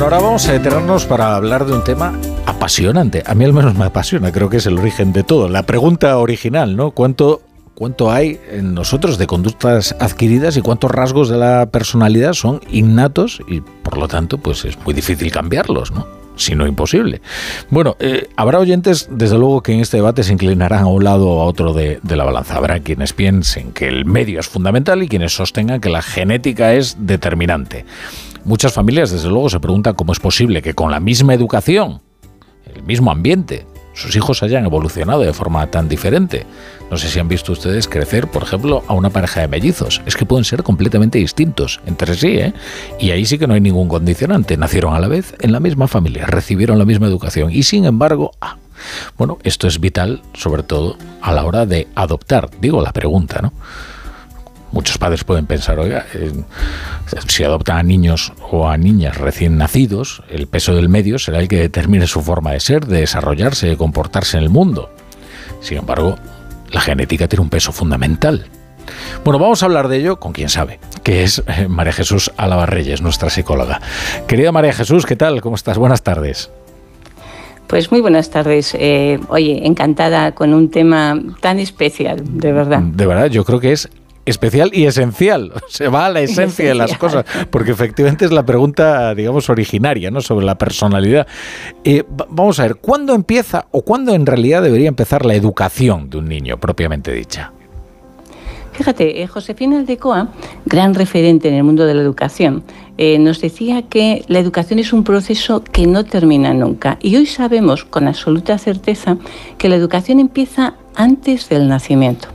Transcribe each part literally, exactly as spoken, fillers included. Bueno, ahora vamos a detenernos para hablar de un tema apasionante. A mí al menos me apasiona, creo que es el origen de todo. La pregunta original, ¿no? ¿Cuánto, cuánto hay en nosotros de conductas adquiridas y cuántos rasgos de la personalidad son innatos y, por lo tanto, pues es muy difícil cambiarlos, ¿no? Si no imposible. Bueno, eh, habrá oyentes, desde luego, que en este debate se inclinarán a un lado o a otro de, de la balanza. Habrá quienes piensen que el medio es fundamental y quienes sostengan que la genética es determinante. Muchas familias, desde luego, se preguntan cómo es posible que con la misma educación, el mismo ambiente, sus hijos hayan evolucionado de forma tan diferente. No sé si han visto ustedes crecer, por ejemplo, a una pareja de mellizos. Es que pueden ser completamente distintos entre sí, ¿eh? Y ahí sí que no hay ningún condicionante. Nacieron a la vez en la misma familia, recibieron la misma educación y, sin embargo, ah, bueno, esto es vital, sobre todo a la hora de adoptar. Digo la pregunta, ¿no? Muchos padres pueden pensar, oiga, eh, si adoptan a niños o a niñas recién nacidos, el peso del medio será el que determine su forma de ser, de desarrollarse, de comportarse en el mundo. Sin embargo, la genética tiene un peso fundamental. Bueno, vamos a hablar de ello con quien sabe, que es María Jesús Álava Reyes, nuestra psicóloga. Querida María Jesús, ¿qué tal? ¿Cómo estás? Buenas tardes. Pues muy buenas tardes. Eh, oye, encantada con un tema tan especial, de verdad. De verdad, yo creo que es especial y esencial, se va a la esencia esencial de las cosas, porque efectivamente es la pregunta, digamos, originaria, ¿no?, sobre la personalidad. Eh, vamos a ver, ¿cuándo empieza o cuándo en realidad debería empezar la educación de un niño, propiamente dicha? Fíjate, eh, Josefina Aldecoa, gran referente en el mundo de la educación, eh, nos decía que la educación es un proceso que no termina nunca. Y hoy sabemos con absoluta certeza que la educación empieza antes del nacimiento.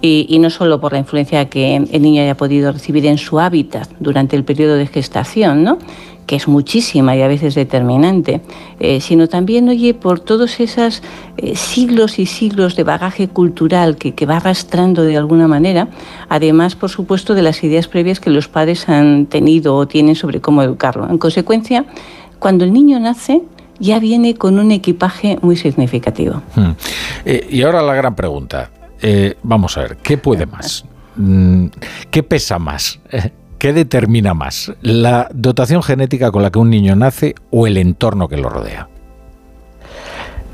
Y, y no solo por la influencia que el niño haya podido recibir en su hábitat durante el periodo de gestación, ¿no?, que es muchísima y a veces determinante, eh, sino también, oye, por todos esos eh, siglos y siglos de bagaje cultural que, que va arrastrando de alguna manera, además, por supuesto, de las ideas previas que los padres han tenido o tienen sobre cómo educarlo. En consecuencia, cuando el niño nace, ya viene con un equipaje muy significativo. Hmm. Eh, y ahora la gran pregunta. Eh, vamos a ver, ¿qué puede más? ¿Qué pesa más? ¿Qué determina más? ¿La dotación genética con la que un niño nace o el entorno que lo rodea?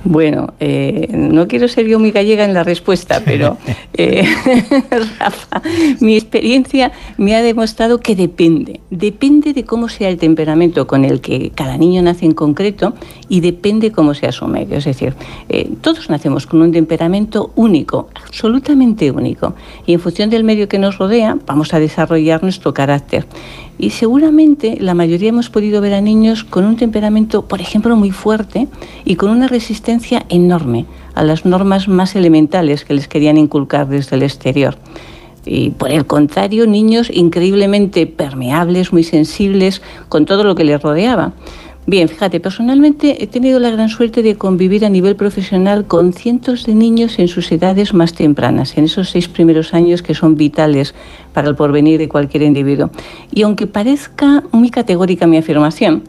Bueno, eh, no quiero ser yo muy gallega en la respuesta, pero eh, Rafa, mi experiencia me ha demostrado que depende. Depende de cómo sea el temperamento con el que cada niño nace en concreto y depende cómo sea su medio. Es decir, eh, todos nacemos con un temperamento único, absolutamente único. Y en función del medio que nos rodea, vamos a desarrollar nuestro carácter. Y seguramente la mayoría hemos podido ver a niños con un temperamento, por ejemplo, muy fuerte y con una resistencia enorme a las normas más elementales que les querían inculcar desde el exterior. Y por el contrario, niños increíblemente permeables, muy sensibles con todo lo que les rodeaba. Bien, fíjate, personalmente he tenido la gran suerte de convivir a nivel profesional con cientos de niños en sus edades más tempranas, en esos seis primeros años que son vitales para el porvenir de cualquier individuo. Y aunque parezca muy categórica mi afirmación,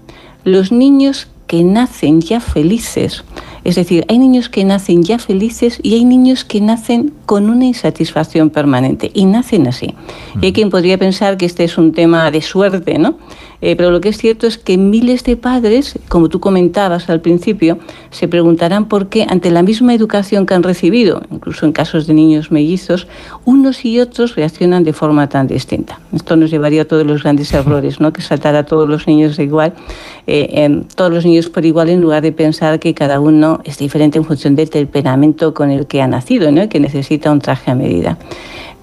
los niños que nacen ya felices, es decir, hay niños que nacen ya felices y hay niños que nacen con una insatisfacción permanente, y nacen así. Mm. Y hay quien podría pensar que este es un tema de suerte, ¿no? Eh, pero lo que es cierto es que miles de padres, como tú comentabas al principio, se preguntarán por qué ante la misma educación que han recibido, incluso en casos de niños mellizos, unos y otros reaccionan de forma tan distinta. Esto nos llevaría a todos los grandes errores, ¿no?, que saltar a todos los niños de igual, eh, eh, todos los niños por igual, en lugar de pensar que cada uno es diferente en función del temperamento con el que ha nacido, ¿no?, y que necesita un traje a medida.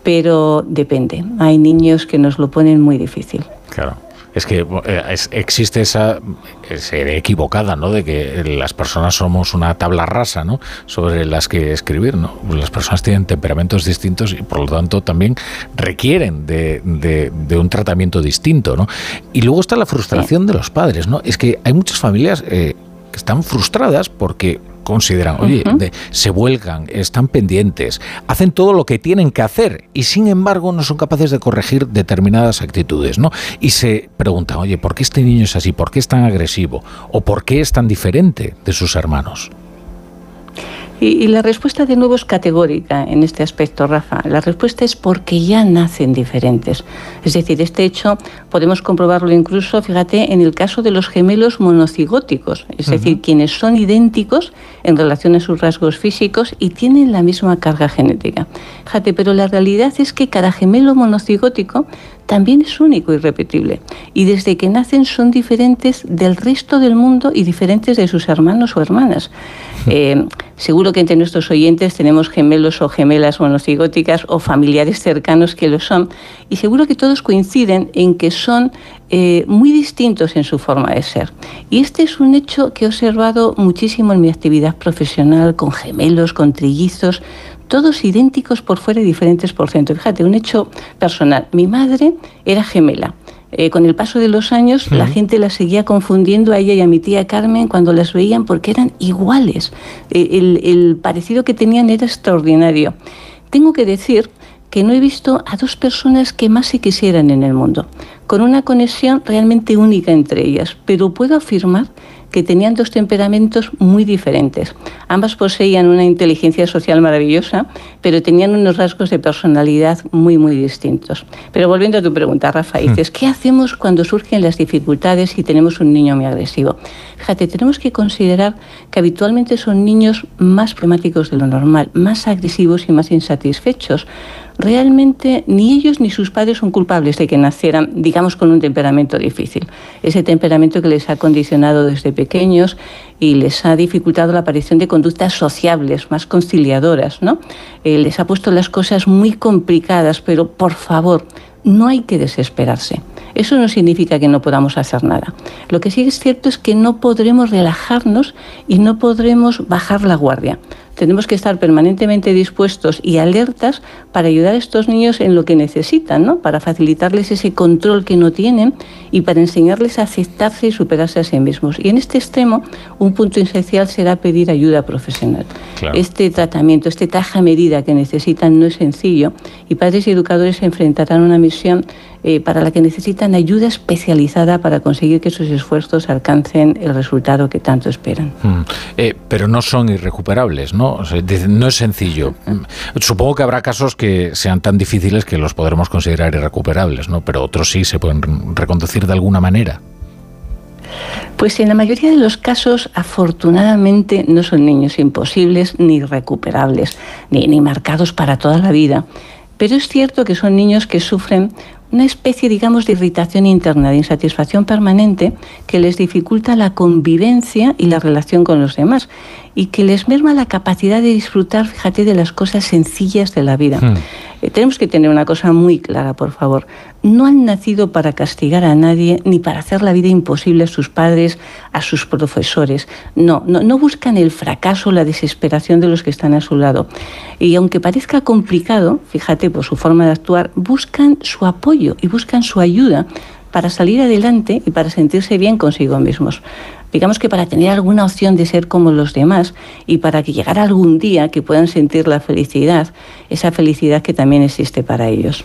Pero depende. Hay niños que nos lo ponen muy difícil. Claro. Es que existe esa idea equivocada, ¿no?, de que las personas somos una tabla rasa, ¿no?, sobre las que escribir, ¿no? Las personas tienen temperamentos distintos y, por lo tanto, también requieren de, de, de un tratamiento distinto, ¿no? Y luego está la frustración de los padres, ¿no? Es que hay muchas familias eh, que están frustradas porque consideran, oye, uh-huh. de, se vuelcan, están pendientes, hacen todo lo que tienen que hacer y, sin embargo, no son capaces de corregir determinadas actitudes, ¿no? Y se preguntan, oye, ¿por qué este niño es así? ¿Por qué es tan agresivo? ¿O por qué es tan diferente de sus hermanos? Y, y la respuesta de nuevo es categórica en este aspecto, Rafa. La respuesta es porque ya nacen diferentes. Es decir, este hecho podemos comprobarlo incluso, fíjate, en el caso de los gemelos monocigóticos, es uh-huh. decir, quienes son idénticos en relación a sus rasgos físicos y tienen la misma carga genética. Fíjate, pero la realidad es que cada gemelo monocigótico también es único y repetible. Y desde que nacen son diferentes del resto del mundo y diferentes de sus hermanos o hermanas. Eh, seguro que entre nuestros oyentes tenemos gemelos o gemelas monocigóticas o familiares cercanos que lo son. Y seguro que todos coinciden en que son eh, muy distintos en su forma de ser. Y este es un hecho que he observado muchísimo en mi actividad profesional, con gemelos, con trillizos, todos idénticos por fuera y diferentes por dentro. Fíjate, un hecho personal. Mi madre era gemela. Eh, con el paso de los años, uh-huh. la gente la seguía confundiendo a ella y a mi tía Carmen cuando las veían porque eran iguales. El, el parecido que tenían era extraordinario. Tengo que decir que no he visto a dos personas que más se quisieran en el mundo, con una conexión realmente única entre ellas. Pero puedo afirmar que tenían dos temperamentos muy diferentes. Ambas poseían una inteligencia social maravillosa, pero tenían unos rasgos de personalidad muy, muy distintos. Pero volviendo a tu pregunta, Rafa, dices, ¿qué hacemos cuando surgen las dificultades y tenemos un niño muy agresivo? Fíjate, tenemos que considerar que habitualmente son niños más problemáticos de lo normal, más agresivos y más insatisfechos. Realmente ni ellos ni sus padres son culpables de que nacieran, digamos, con un temperamento difícil. Ese temperamento que les ha condicionado desde pequeños y les ha dificultado la aparición de conductas sociables, más conciliadoras, ¿no? Eh, les ha puesto las cosas muy complicadas, pero por favor, no hay que desesperarse. Eso no significa que no podamos hacer nada. Lo que sí es cierto es que no podremos relajarnos y no podremos bajar la guardia. Tenemos que estar permanentemente dispuestos y alertas para ayudar a estos niños en lo que necesitan, ¿no? Para facilitarles ese control que no tienen y para enseñarles a aceptarse y superarse a sí mismos. Y en este extremo, un punto esencial será pedir ayuda profesional. Claro. Este tratamiento, este taja medida que necesitan no es sencillo y padres y educadores se enfrentarán a una misión eh, para la que necesitan ayuda especializada para conseguir que sus esfuerzos alcancen el resultado que tanto esperan. Mm. Eh, pero no son irrecuperables, ¿no? No, no es sencillo. Supongo que habrá casos que sean tan difíciles que los podremos considerar irrecuperables, ¿no? Pero otros sí se pueden reconducir de alguna manera. Pues en la mayoría de los casos, afortunadamente, no son niños imposibles ni irrecuperables, ni, ni marcados para toda la vida. Pero es cierto que son niños que sufren una especie, digamos, de irritación interna, de insatisfacción permanente, que les dificulta la convivencia y la relación con los demás, y que les merma la capacidad de disfrutar, fíjate, de las cosas sencillas de la vida. Mm. Eh, tenemos que tener una cosa muy clara, por favor. No han nacido para castigar a nadie, ni para hacer la vida imposible a sus padres, a sus profesores. No, no, no buscan el fracaso, la desesperación de los que están a su lado. Y aunque parezca complicado, fíjate, por su forma de actuar, buscan su apoyo y buscan su ayuda para salir adelante y para sentirse bien consigo mismos. Digamos que para tener alguna opción de ser como los demás y para que llegara algún día que puedan sentir la felicidad, esa felicidad que también existe para ellos.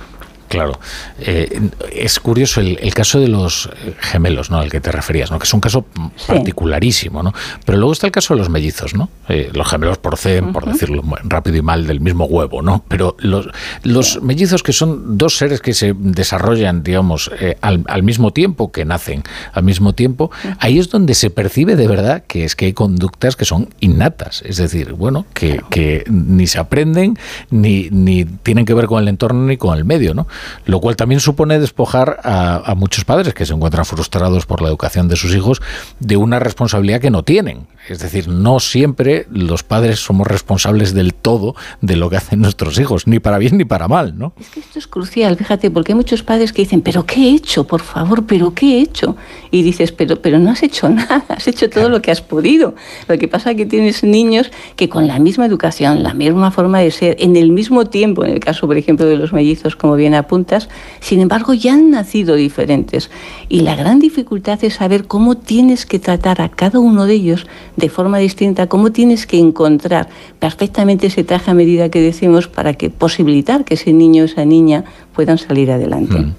Claro. Eh, es curioso el, el caso de los gemelos, ¿no? Al que te referías, ¿no? Que es un caso particularísimo, ¿no? Pero luego está el caso de los mellizos, ¿no? Eh, los gemelos proceden, uh-huh. por decirlo rápido y mal, del mismo huevo, ¿no? Pero los, los sí. mellizos, que son dos seres que se desarrollan, digamos, eh, al, al mismo tiempo, que nacen al mismo tiempo, uh-huh. ahí es donde se percibe de verdad que es que hay conductas que son innatas. Es decir, bueno, que, claro. que ni se aprenden, ni, ni tienen que ver con el entorno ni con el medio, ¿no? Lo cual también supone despojar a, a muchos padres que se encuentran frustrados por la educación de sus hijos de una responsabilidad que no tienen. Es decir, no siempre los padres somos responsables del todo de lo que hacen nuestros hijos, ni para bien ni para mal, ¿no? Es que esto es crucial, fíjate, porque hay muchos padres que dicen, pero ¿qué he hecho? Por favor, ¿pero qué he hecho? Y dices, pero, pero no has hecho nada, has hecho todo lo que has podido. Lo que pasa es que tienes niños que con la misma educación, la misma forma de ser, en el mismo tiempo, en el caso, por ejemplo, de los mellizos, como bien apuntas, sin embargo ya han nacido diferentes y la gran dificultad es saber cómo tienes que tratar a cada uno de ellos de forma distinta, cómo tienes que encontrar perfectamente ese traje a medida que decimos para que posibilitar que ese niño o esa niña puedan salir adelante. Mm.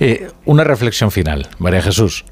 Eh, una reflexión final, María Jesús.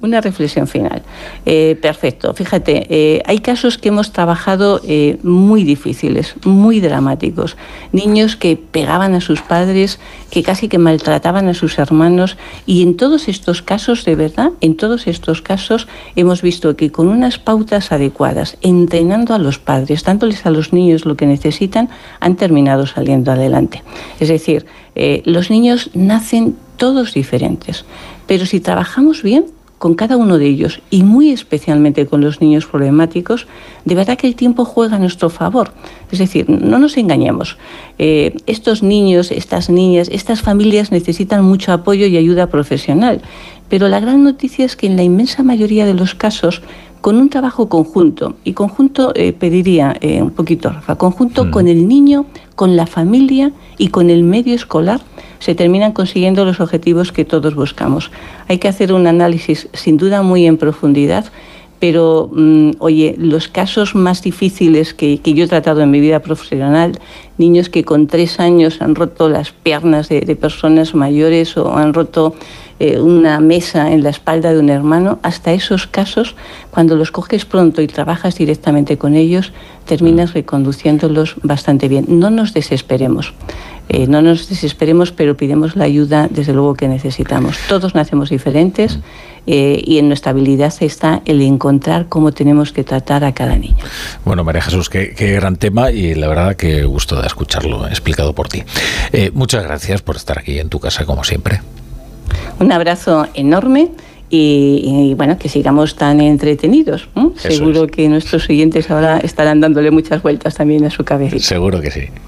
Una reflexión final. Eh, perfecto. Fíjate, eh, hay casos que hemos trabajado eh, muy difíciles, muy dramáticos. Niños que pegaban a sus padres, que casi que maltrataban a sus hermanos. Y en todos estos casos, de verdad, en todos estos casos hemos visto que con unas pautas adecuadas, entrenando a los padres, dándoles a los niños lo que necesitan, han terminado saliendo adelante. Es decir, eh, los niños nacen todos diferentes. Pero si trabajamos bien con cada uno de ellos, y muy especialmente con los niños problemáticos, de verdad que el tiempo juega a nuestro favor. Es decir, no nos engañemos. Eh, estos niños, estas niñas, estas familias necesitan mucho apoyo y ayuda profesional. Pero la gran noticia es que en la inmensa mayoría de los casos, con un trabajo conjunto, y conjunto eh, pediría eh, un poquito, Rafa, conjunto mm. con el niño, con la familia y con el medio escolar, se terminan consiguiendo los objetivos que todos buscamos. Hay que hacer un análisis, sin duda, muy en profundidad, pero, mmm, oye, los casos más difíciles que, que yo he tratado en mi vida profesional, niños que con tres años han roto las piernas de, de personas mayores o han roto eh, una mesa en la espalda de un hermano, hasta esos casos, cuando los coges pronto y trabajas directamente con ellos, terminas reconduciéndolos bastante bien. No nos desesperemos. Eh, no nos desesperemos, pero pidamos la ayuda, desde luego, que necesitamos. Todos nacemos diferentes eh, y en nuestra habilidad está el encontrar cómo tenemos que tratar a cada niño. Bueno, María Jesús, qué, qué gran tema, y la verdad que gusto de escucharlo explicado por ti. Eh, muchas gracias por estar aquí en tu casa, como siempre. Un abrazo enorme. Y, y bueno, que sigamos tan entretenidos, ¿eh? Seguro es. Que nuestros oyentes ahora estarán dándole muchas vueltas también a su cabecita. Seguro que sí.